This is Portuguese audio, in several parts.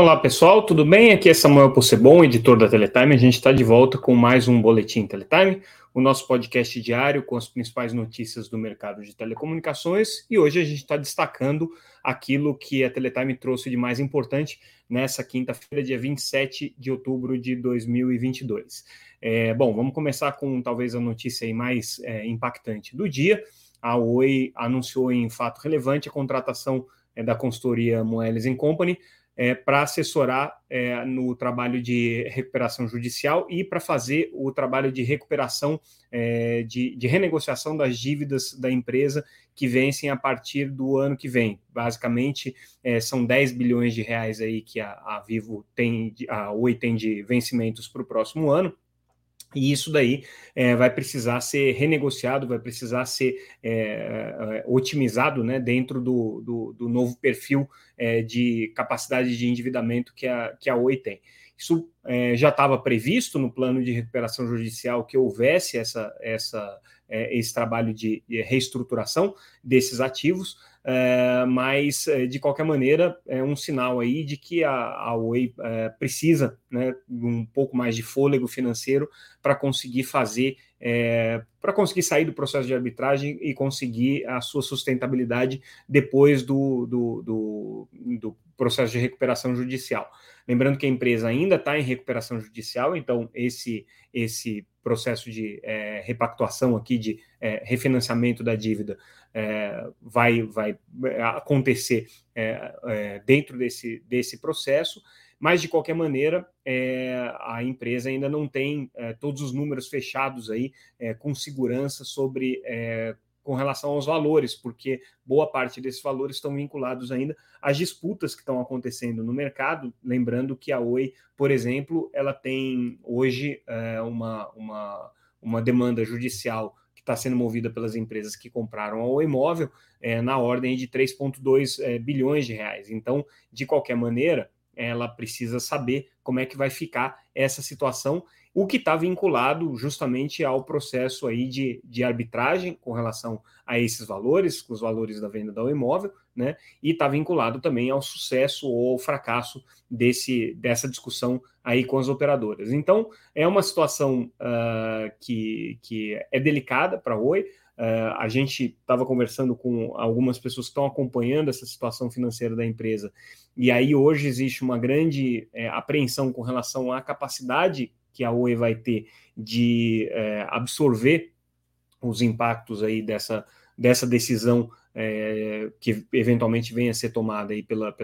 Olá pessoal, tudo bem? Aqui é Samuel Possebon, editor da Teletime. A gente está de volta com mais um Boletim Teletime, o nosso podcast diário com as principais notícias do mercado de telecomunicações, e hoje a gente está destacando aquilo que a Teletime trouxe de mais importante nessa quinta-feira, dia 27 de outubro de 2022. Bom, vamos começar com talvez a notícia aí mais impactante do dia. A Oi anunciou em fato relevante a contratação da consultoria Moelis & Company, para assessorar no trabalho de recuperação judicial e para fazer o trabalho de recuperação, de renegociação das dívidas da empresa que vencem a partir do ano que vem. Basicamente, são 10 bilhões de reais aí que a Oi tem de vencimentos para o próximo ano. E isso daí vai precisar ser renegociado, vai precisar ser otimizado, né, dentro do novo perfil de capacidade de endividamento que a Oi tem. Isso já estava previsto no plano de recuperação judicial que houvesse esse trabalho de reestruturação desses ativos, mas, de qualquer maneira, é um sinal aí de que a Oi precisa, né, um pouco mais de fôlego financeiro para conseguir fazer, para conseguir sair do processo de arbitragem e conseguir a sua sustentabilidade depois do processo de recuperação judicial. Lembrando que a empresa ainda está em recuperação judicial, então esse processo de repactuação aqui, de refinanciamento da dívida, vai acontecer dentro desse processo, mas de qualquer maneira a empresa ainda não tem todos os números fechados aí com segurança sobre com relação aos valores, porque boa parte desses valores estão vinculados ainda às disputas que estão acontecendo no mercado. Lembrando que a Oi, por exemplo, ela tem hoje uma demanda judicial que está sendo movida pelas empresas que compraram a Oi Móvel na ordem de 3,2 bilhões de reais. Então, de qualquer maneira, ela precisa saber como é que vai ficar essa situação, o que está vinculado justamente ao processo aí de arbitragem com relação a esses valores, com os valores da venda do imóvel, né? E está vinculado também ao sucesso ou ao fracasso dessa discussão aí com as operadoras. Então, é uma situação que é delicada para a Oi. A gente estava conversando com algumas pessoas que estão acompanhando essa situação financeira da empresa, e aí hoje existe uma grande apreensão com relação à capacidade que a Oi vai ter de absorver os impactos aí dessa decisão que eventualmente venha a ser tomada aí pela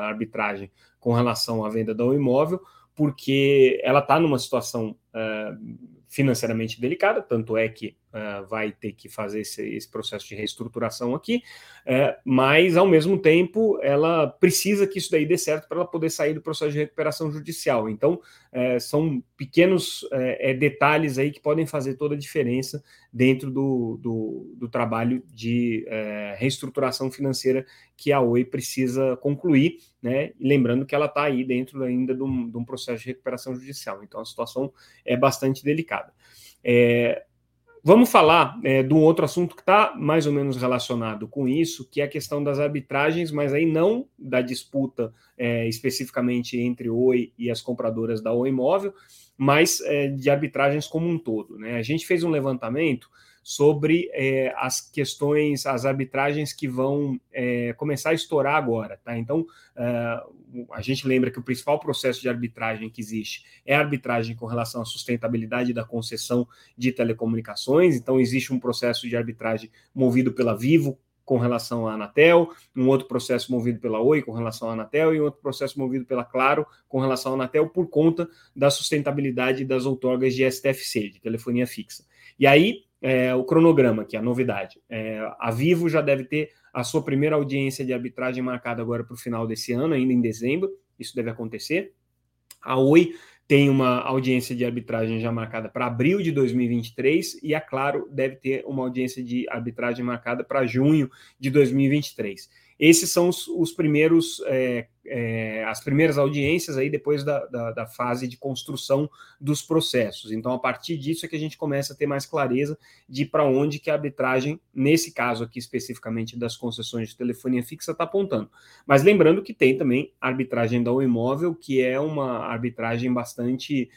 arbitragem com relação à venda do imóvel, porque ela está numa situação financeiramente delicada, tanto é que vai ter que fazer esse processo de reestruturação aqui, mas, ao mesmo tempo, ela precisa que isso daí dê certo para ela poder sair do processo de recuperação judicial. Então, são pequenos detalhes aí que podem fazer toda a diferença dentro do trabalho de reestruturação financeira que a Oi precisa concluir, né? E lembrando que ela está aí dentro ainda de um processo de recuperação judicial. Então, a situação é bastante delicada. Vamos falar de um outro assunto que está mais ou menos relacionado com isso, que é a questão das arbitragens, mas aí não da disputa especificamente entre Oi e as compradoras da Oi Móvel, mas de arbitragens como um todo, né? A gente fez um levantamento sobre as arbitragens que vão começar a estourar agora, tá? Então, a gente lembra que o principal processo de arbitragem que existe é a arbitragem com relação à sustentabilidade da concessão de telecomunicações. Então, existe um processo de arbitragem movido pela Vivo com relação à Anatel, um outro processo movido pela Oi com relação à Anatel e outro processo movido pela Claro com relação à Anatel por conta da sustentabilidade das outorgas de STFC, de telefonia fixa. E aí, o cronograma, que é a novidade. A Vivo já deve ter a sua primeira audiência de arbitragem marcada agora para o final desse ano, ainda em dezembro, isso deve acontecer. A Oi tem uma audiência de arbitragem já marcada para abril de 2023 e a Claro deve ter uma audiência de arbitragem marcada para junho de 2023. Esses são os primeiros, as primeiras audiências aí depois da fase de construção dos processos. Então, a partir disso é que a gente começa a ter mais clareza de para onde que a arbitragem, nesse caso aqui especificamente das concessões de telefonia fixa, está apontando. Mas lembrando que tem também a arbitragem da Imóvel, que é uma arbitragem bastante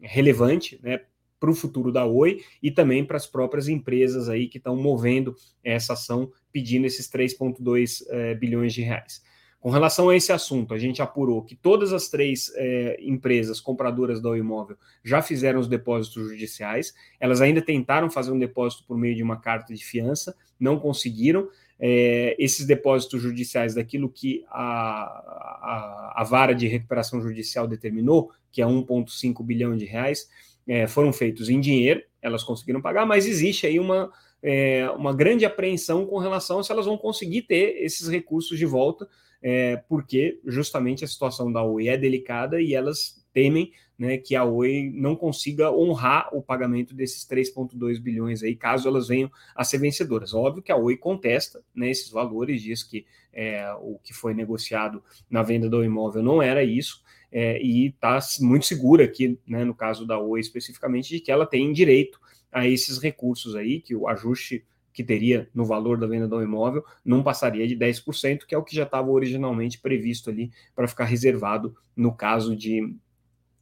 relevante, né, para o futuro da Oi e também para as próprias empresas aí que estão movendo essa ação, pedindo esses 3,2 bilhões de reais. Com relação a esse assunto, a gente apurou que todas as três empresas compradoras da Oi Móvel já fizeram os depósitos judiciais, elas ainda tentaram fazer um depósito por meio de uma carta de fiança, não conseguiram. Esses depósitos judiciais daquilo que a vara de recuperação judicial determinou, que é 1,5 bilhão de reais, foram feitos em dinheiro, elas conseguiram pagar, mas existe aí uma grande apreensão com relação a se elas vão conseguir ter esses recursos de volta, porque justamente a situação da Oi é delicada e elas temem, né, que a Oi não consiga honrar o pagamento desses 3,2 bilhões aí, caso elas venham a ser vencedoras. Óbvio que a Oi contesta, né, esses valores, diz que o que foi negociado na venda do imóvel não era isso, e está muito segura aqui, né, no caso da Oi especificamente, de que ela tem direito a esses recursos aí, que o ajuste que teria no valor da venda do imóvel não passaria de 10%, que é o que já estava originalmente previsto ali para ficar reservado no caso de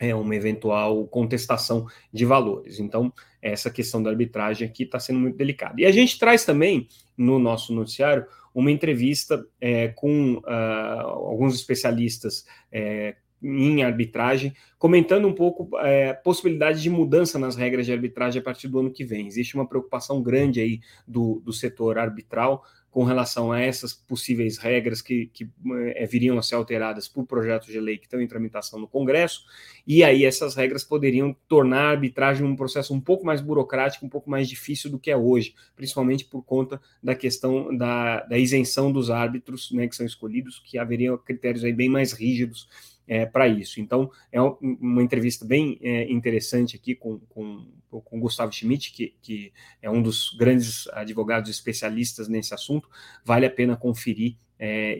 uma eventual contestação de valores. Então, essa questão da arbitragem aqui está sendo muito delicada. E a gente traz também, no nosso noticiário, uma entrevista com alguns especialistas em arbitragem, comentando um pouco a possibilidade de mudança nas regras de arbitragem a partir do ano que vem. Existe uma preocupação grande aí do setor arbitral com relação a essas possíveis regras que viriam a ser alteradas por projetos de lei que estão em tramitação no Congresso, e aí essas regras poderiam tornar a arbitragem um processo um pouco mais burocrático, um pouco mais difícil do que é hoje, principalmente por conta da questão da isenção dos árbitros, né, que são escolhidos, que haveriam critérios aí bem mais rígidos para isso. Então, é uma entrevista bem interessante aqui com Gustavo Schmidt, que é um dos grandes advogados especialistas nesse assunto. Vale a pena conferir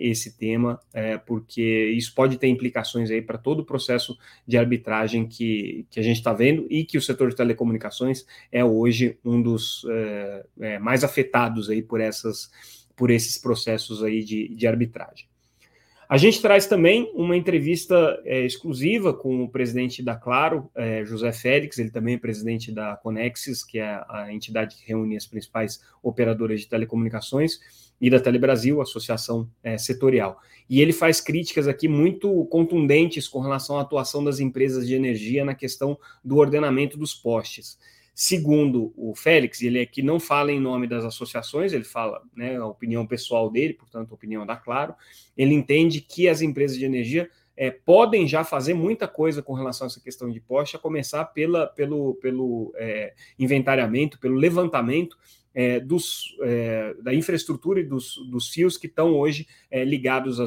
esse tema, porque isso pode ter implicações aí para todo o processo de arbitragem que a gente está vendo e que o setor de telecomunicações é hoje um dos mais afetados aí por esses processos aí de arbitragem. A gente traz também uma entrevista exclusiva com o presidente da Claro, José Félix, ele também é presidente da Conexis, que é a entidade que reúne as principais operadoras de telecomunicações, e da Telebrasil, associação setorial. E ele faz críticas aqui muito contundentes com relação à atuação das empresas de energia na questão do ordenamento dos postes. Segundo o Félix, ele aqui não fala em nome das associações, ele fala, né, a opinião pessoal dele, portanto, a opinião da Claro. Ele entende que as empresas de energia podem já fazer muita coisa com relação a essa questão de poste, a começar pelo inventariamento, pelo levantamento da infraestrutura e dos fios que estão hoje ligados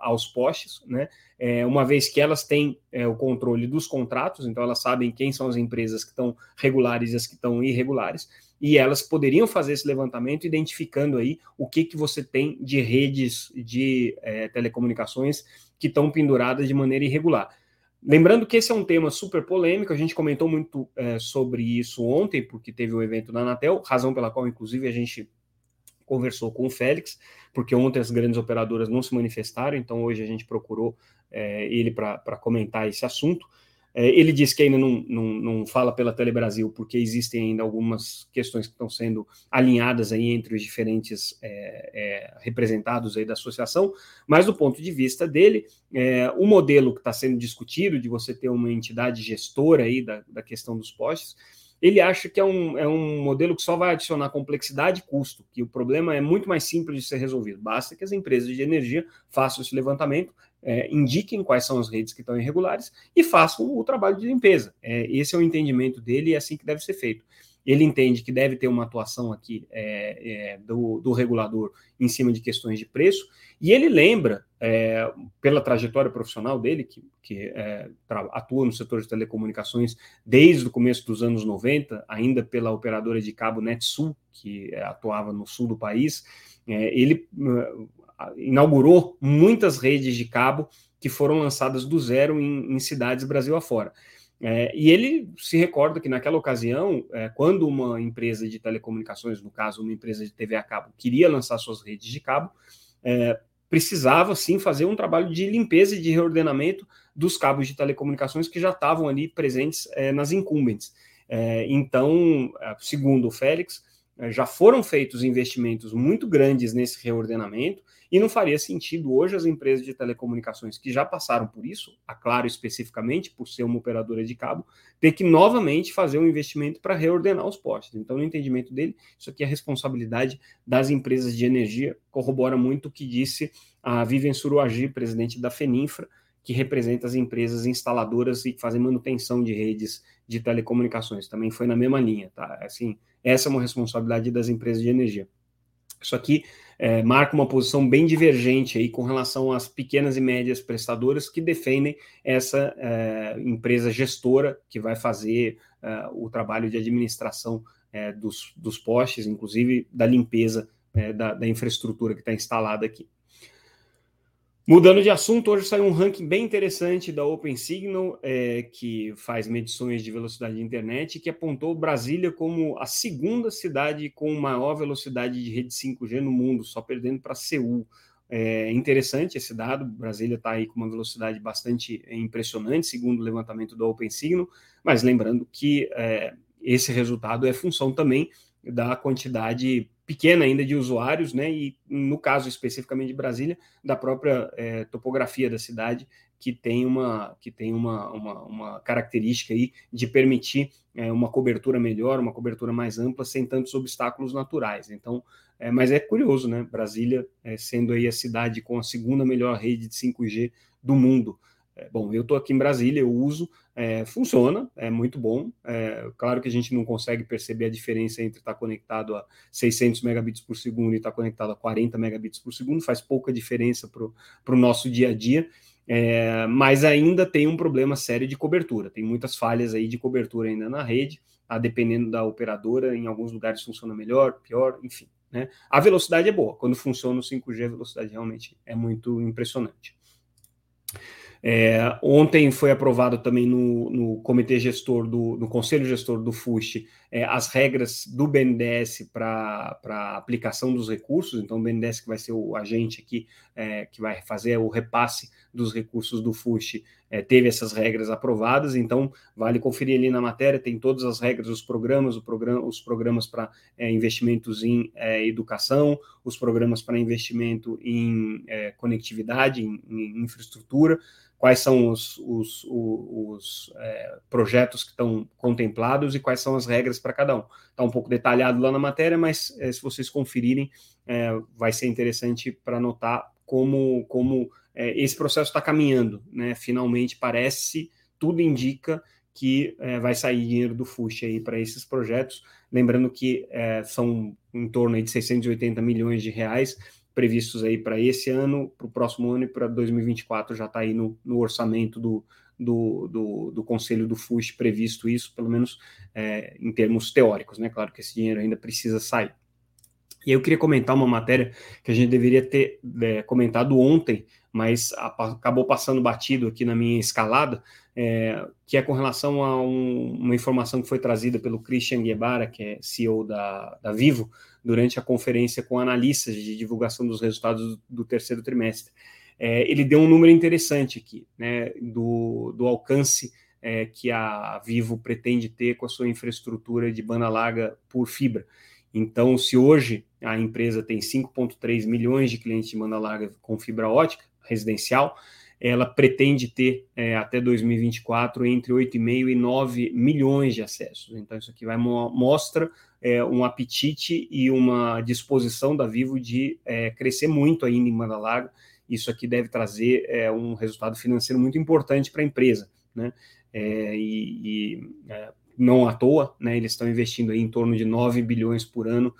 aos postes, né? Uma vez que elas têm o controle dos contratos, então elas sabem quem são as empresas que estão regulares e as que estão irregulares, e elas poderiam fazer esse levantamento identificando aí o que você tem de redes de telecomunicações que estão penduradas de maneira irregular. Lembrando que esse é um tema super polêmico, a gente comentou muito sobre isso ontem, porque teve o evento da Anatel, razão pela qual, inclusive, a gente conversou com o Félix, porque ontem as grandes operadoras não se manifestaram, então hoje a gente procurou ele para comentar esse assunto. Ele disse que ainda não fala pela Telebrasil, porque existem ainda algumas questões que estão sendo alinhadas aí entre os diferentes representados aí da associação, mas do ponto de vista dele, o modelo que está sendo discutido, de você ter uma entidade gestora aí da questão dos postes, ele acha que é um modelo que só vai adicionar complexidade e custo, que o problema é muito mais simples de ser resolvido. Basta que as empresas de energia façam esse levantamento, indiquem quais são as redes que estão irregulares e façam o trabalho de limpeza. Esse é o entendimento dele e é assim que deve ser feito. Ele entende que deve ter uma atuação aqui do regulador em cima de questões de preço, e ele lembra, pela trajetória profissional dele, que atua no setor de telecomunicações desde o começo dos anos 90, ainda pela operadora de cabo NetSul, que atuava no sul do país, Ele inaugurou muitas redes de cabo que foram lançadas do zero em cidades Brasil afora. E ele se recorda que naquela ocasião, quando uma empresa de telecomunicações, no caso uma empresa de TV a cabo, queria lançar suas redes de cabo, precisava sim fazer um trabalho de limpeza e de reordenamento dos cabos de telecomunicações que já estavam ali presentes nas incumbentes. Então, segundo o Félix, já foram feitos investimentos muito grandes nesse reordenamento e não faria sentido hoje as empresas de telecomunicações que já passaram por isso, a Claro especificamente, por ser uma operadora de cabo, ter que novamente fazer um investimento para reordenar os postes. Então, no entendimento dele, isso aqui é a responsabilidade das empresas de energia, corrobora muito o que disse a Vivian Suruagi, presidente da Feninfra, que representa as empresas instaladoras e que fazem manutenção de redes de telecomunicações. Também foi na mesma linha, tá? Assim, essa é uma responsabilidade das empresas de energia. Isso aqui marca uma posição bem divergente aí com relação às pequenas e médias prestadoras que defendem essa empresa gestora que vai fazer o trabalho de administração dos postes, inclusive da limpeza da infraestrutura que está instalada aqui. Mudando de assunto, hoje saiu um ranking bem interessante da OpenSignal, que faz medições de velocidade de internet, que apontou Brasília como a segunda cidade com maior velocidade de rede 5G no mundo, só perdendo para Seul. É interessante esse dado, Brasília está aí com uma velocidade bastante impressionante, segundo o levantamento da OpenSignal, mas lembrando que esse resultado é função também da quantidade pequena ainda de usuários, né? E no caso especificamente de Brasília, da própria topografia da cidade, que tem uma característica aí de permitir uma cobertura melhor, uma cobertura mais ampla, sem tantos obstáculos naturais. Então, mas é curioso, né? Brasília sendo aí a cidade com a segunda melhor rede de 5G do mundo. Bom, eu estou aqui em Brasília, eu uso, funciona, é muito bom. Claro que a gente não consegue perceber a diferença entre estar conectado a 600 megabits por segundo e estar conectado a 40 megabits por segundo, faz pouca diferença para o nosso dia a dia, mas ainda tem um problema sério de cobertura, tem muitas falhas aí de cobertura ainda na rede, dependendo da operadora, em alguns lugares funciona melhor, pior, enfim, né? A velocidade é boa, quando funciona o 5G, a velocidade realmente é muito impressionante. Ontem foi aprovado também no comitê gestor no conselho gestor do Fust as regras do BNDES para a aplicação dos recursos. Então o BNDES que vai ser o agente aqui que vai fazer o repasse dos recursos do Fust teve essas regras aprovadas, então vale conferir ali na matéria, tem todas as regras, os programas para investimentos em educação, os programas para investimento em conectividade, em infraestrutura, quais são os projetos que estão contemplados e quais são as regras para cada um. Está um pouco detalhado lá na matéria, mas se vocês conferirem, vai ser interessante para notar como esse processo está caminhando, né? Finalmente, parece, tudo indica que vai sair dinheiro do FUSH aí para esses projetos, lembrando que são em torno aí de 680 milhões de reais, previstos aí para esse ano, para o próximo ano e para 2024 já está aí no orçamento do Conselho do FUSH previsto isso, pelo menos em termos teóricos, né? Claro que esse dinheiro ainda precisa sair. E eu queria comentar uma matéria que a gente deveria ter comentado ontem, mas acabou passando batido aqui na minha escalada, que é com relação a uma informação que foi trazida pelo Christian Guebara, que é CEO da Vivo, durante a conferência com analistas de divulgação dos resultados do terceiro trimestre. Ele deu um número interessante aqui, né, do alcance que a Vivo pretende ter com a sua infraestrutura de banda larga por fibra. Então, se hoje a empresa tem 5,3 milhões de clientes de banda larga com fibra ótica residencial, ela pretende ter até 2024 entre 8,5 e 9 milhões de acessos. Então, isso aqui mostra um apetite e uma disposição da Vivo de crescer muito ainda em banda larga. Isso aqui deve trazer um resultado financeiro muito importante para a empresa, né? Não à toa, né, eles estão investindo aí em torno de 9 bilhões por ano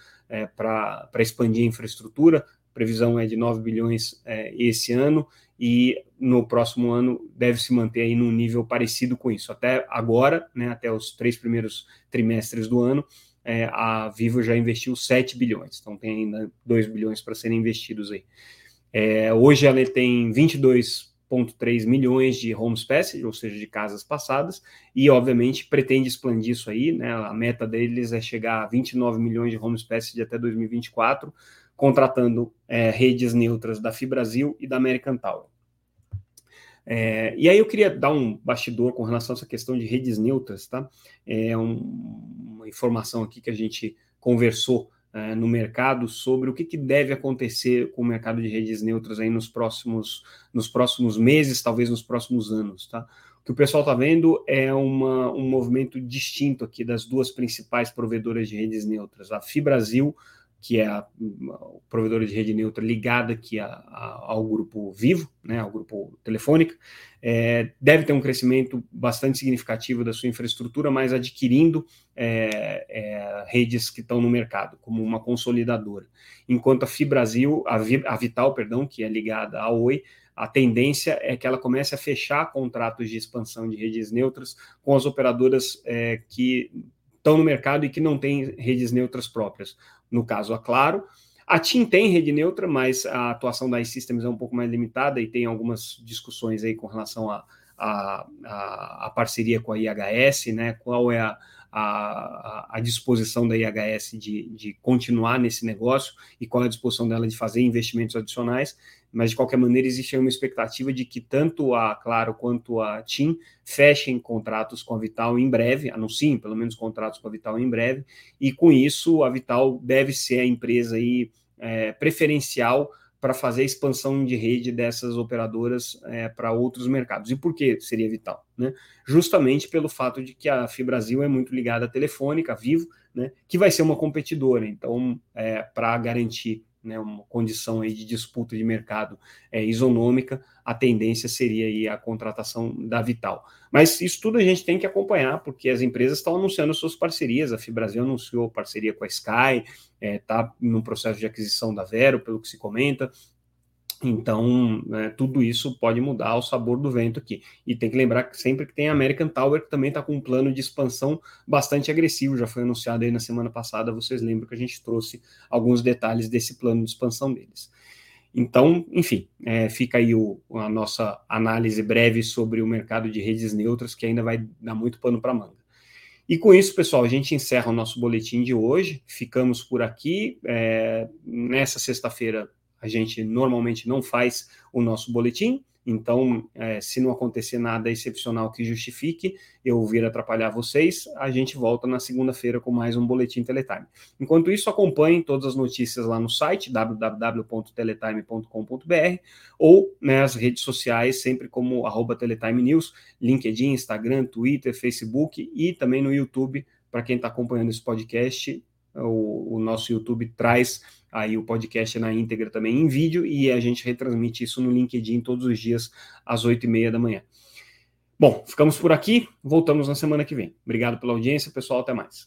para expandir a infraestrutura. A previsão é de 9 bilhões esse ano e no próximo ano deve se manter aí num nível parecido com isso. Até agora, né, até os 3 primeiros trimestres do ano, a Vivo já investiu 7 bilhões, então tem ainda 2 bilhões para serem investidos aí. Hoje ela tem 22,3 milhões de homes passed, ou seja, de casas passadas, e obviamente pretende expandir isso aí, né? A meta deles é chegar a 29 milhões de homes passed até 2024, contratando redes neutras da Fibrasil e da American Tower. E aí eu queria dar um bastidor com relação a essa questão de redes neutras, tá? Uma informação aqui que a gente conversou no mercado sobre o que deve acontecer com o mercado de redes neutras aí nos próximos meses, talvez nos próximos anos, tá? O que o pessoal está vendo é um movimento distinto aqui das duas principais provedoras de redes neutras, a Fibrasil, que é o provedor de rede neutra ligada aqui ao grupo Vivo, né, ao grupo Telefônica, deve ter um crescimento bastante significativo da sua infraestrutura, mas adquirindo redes que estão no mercado, como uma consolidadora. Enquanto a Vital, perdão, que é ligada à Oi, a tendência é que ela comece a fechar contratos de expansão de redes neutras com as operadoras que estão no mercado e que não têm redes neutras próprias. No caso, a Claro. A TIM tem rede neutra, mas a atuação da iSystems é um pouco mais limitada e tem algumas discussões aí com relação à parceria com a IHS, né? Qual é a disposição da IHS de continuar nesse negócio e qual é a disposição dela de fazer investimentos adicionais, mas de qualquer maneira existe uma expectativa de que tanto a Claro quanto a TIM fechem contratos com a Vital em breve, anunciem pelo menos contratos com a Vital em breve, e com isso a Vital deve ser a empresa aí, preferencial para fazer a expansão de rede dessas operadoras para outros mercados. E por que seria Vital? Né? Justamente pelo fato de que a Fibrasil é muito ligada à Telefônica, à Vivo, né, que vai ser uma competidora, então para garantir, né, uma condição aí de disputa de mercado isonômica, a tendência seria aí a contratação da Vital. Mas isso tudo a gente tem que acompanhar, porque as empresas estão anunciando suas parcerias. A Fibrasil anunciou parceria com a Sky, está no processo de aquisição da Vero, pelo que se comenta. Então, tudo isso pode mudar o sabor do vento aqui. E tem que lembrar que sempre que tem a American Tower, que também está com um plano de expansão bastante agressivo, já foi anunciado aí na semana passada, vocês lembram que a gente trouxe alguns detalhes desse plano de expansão deles. Então, enfim, fica aí a nossa análise breve sobre o mercado de redes neutras, que ainda vai dar muito pano para manga. E com isso, pessoal, a gente encerra o nosso boletim de hoje, ficamos por aqui, nessa sexta-feira, a gente normalmente não faz o nosso boletim, então, se não acontecer nada excepcional que justifique eu vir atrapalhar vocês, a gente volta na segunda-feira com mais um Boletim Teletime. Enquanto isso, acompanhem todas as notícias lá no site, www.teletime.com.br, ou nas redes sociais, sempre como @teletimenews, LinkedIn, Instagram, Twitter, Facebook e também no YouTube, para quem está acompanhando esse podcast. O nosso YouTube traz aí o podcast na íntegra também em vídeo e a gente retransmite isso no LinkedIn todos os dias às 8h30 da manhã. Bom, ficamos por aqui, voltamos na semana que vem. Obrigado pela audiência, pessoal, até mais.